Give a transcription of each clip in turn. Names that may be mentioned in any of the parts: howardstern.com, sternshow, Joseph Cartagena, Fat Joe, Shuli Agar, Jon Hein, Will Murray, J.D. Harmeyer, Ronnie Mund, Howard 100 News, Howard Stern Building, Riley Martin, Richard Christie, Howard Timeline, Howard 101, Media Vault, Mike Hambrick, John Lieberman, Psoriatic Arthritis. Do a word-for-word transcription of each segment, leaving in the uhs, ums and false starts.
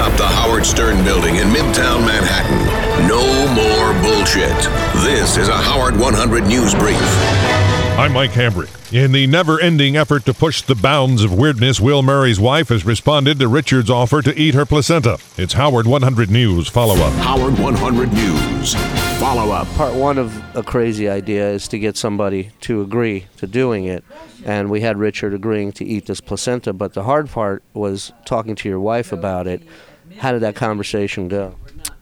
atop the Howard Stern Building in Midtown Manhattan. No more bullshit. This is a Howard one hundred News Brief. I'm Mike Hambrick. In the never-ending effort to push the bounds of weirdness, Will Murray's wife has responded to Richard's offer to eat her placenta. It's Howard one hundred News Follow-Up. Howard one hundred News Follow-Up. Part one of a crazy idea is to get somebody to agree to doing it. And we had Richard agreeing to eat this placenta, but the hard part was talking to your wife about it. How did that conversation go?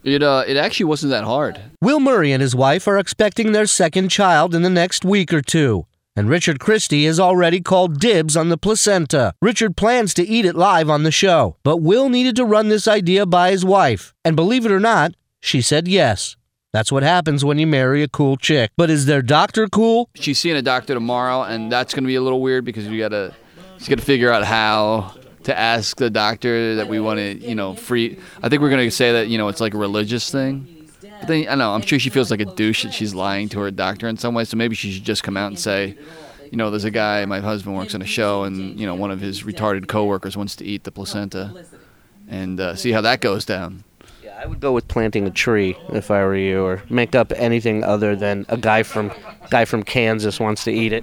It uh, it actually wasn't that hard. Will Murray and his wife are expecting their second child in the next week or two. And Richard Christie has already called dibs on the placenta. Richard plans to eat it live on the show, but Will needed to run this idea by his wife. And believe it or not, she said yes. That's what happens when you marry a cool chick. But is their doctor cool? She's seeing a doctor tomorrow, and that's going to be a little weird because you gotta, she's got to figure out how to ask the doctor that we want to, you know, free. I think we're going to say that, you know, it's like a religious thing. But then, I don't know, I'm sure she feels like a douche that she's lying to her doctor in some way, so maybe she should just come out and say, you know, there's a guy, my husband works on a show, and, you know, one of his retarded coworkers wants to eat the placenta, and uh, see how that goes down. Yeah, I would go with planting a tree if I were you, or make up anything other than a guy from guy from Kansas wants to eat it.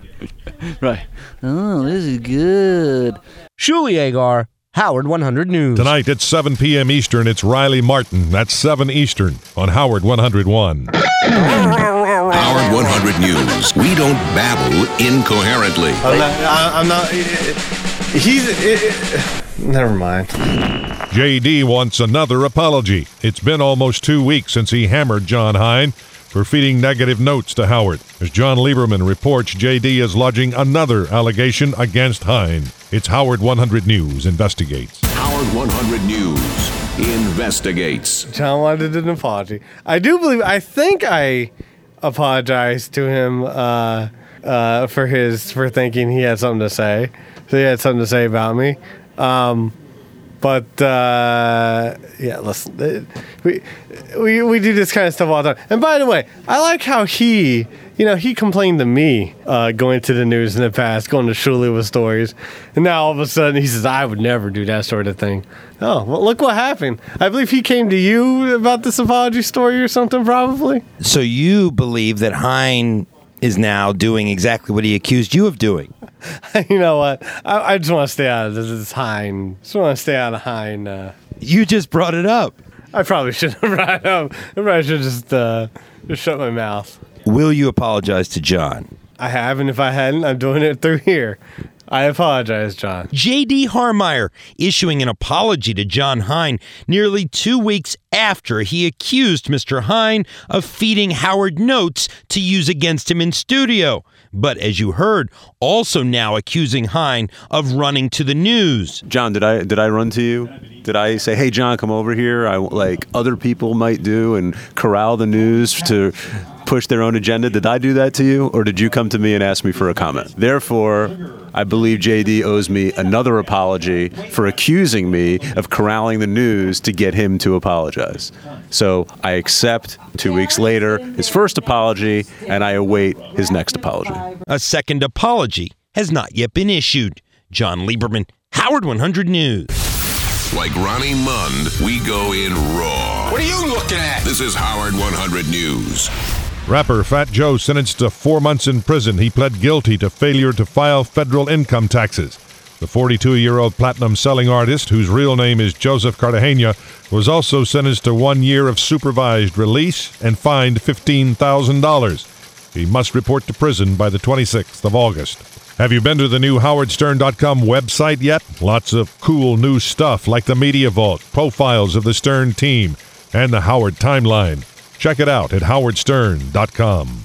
Right. Oh, this is good. Shuli Agar, Howard one hundred News. Tonight at seven p.m. Eastern, it's Riley Martin. That's seven Eastern on Howard one oh one. Howard one hundred News. We don't babble incoherently. I'm not... I'm not he's... It, it, never mind. J D wants another apology. It's been almost two weeks since he hammered Jon Hein for feeding negative notes to Howard. As John Lieberman reports, J D is lodging another allegation against Hein. It's Howard one hundred News Investigates. Howard one hundred News Investigates. John wanted an apology. I do believe, I think I apologized to him uh, uh, for his, for thinking he had something to say. So he had something to say about me. Um... But, uh, yeah, listen, we, we we do this kind of stuff all the time. And by the way, I like how he, you know, he complained to me uh, going to the news in the past, going to Shuli with stories. And now all of a sudden he says, I would never do that sort of thing. Oh, well, look what happened. I believe he came to you about this apology story or something, probably. So you believe that Hein is now doing exactly what he accused you of doing. You know what? I, I just want to stay out of this. It's Hein. Just want to stay out of Hein. Uh. You just brought it up. I probably shouldn't have brought it up. I probably should just, uh, just shut my mouth. Will you apologize to John? I have, and if I hadn't, I'm doing it through here. I apologize, John. J D. Harmeyer issuing an apology to Jon Hein nearly two weeks after he accused Mister Hein of feeding Howard notes to use against him in studio. But as you heard, also now accusing Hein of running to the news. John, did I did I run to you? Did I say, hey, John, come over here? I, like other people might do and corral the news to push their own agenda. Did I do that to you? Or did you come to me and ask me for a comment? Therefore, I believe J D owes me another apology for accusing me of corralling the news to get him to apologize. So I accept, two weeks later, his first apology, and I await his next apology. A second apology has not yet been issued. John Lieberman, Howard one hundred News. Like Ronnie Mund, we go in raw. What are you looking at? This is Howard one hundred News. Rapper Fat Joe sentenced to four months in prison. He pled guilty to failure to file federal income taxes. The forty-two-year-old platinum-selling artist, whose real name is Joseph Cartagena, was also sentenced to one year of supervised release and fined fifteen thousand dollars. He must report to prison by the twenty-sixth of August. Have you been to the new howard stern dot com website yet? Lots of cool new stuff like the Media Vault, profiles of the Stern team, and the Howard Timeline. Check it out at howard stern dot com.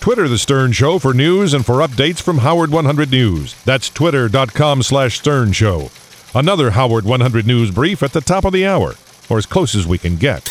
Twitter The Stern Show for news and for updates from Howard one hundred News. That's twitter.com slash Stern Show. Another Howard one hundred News brief at the top of the hour, or as close as we can get.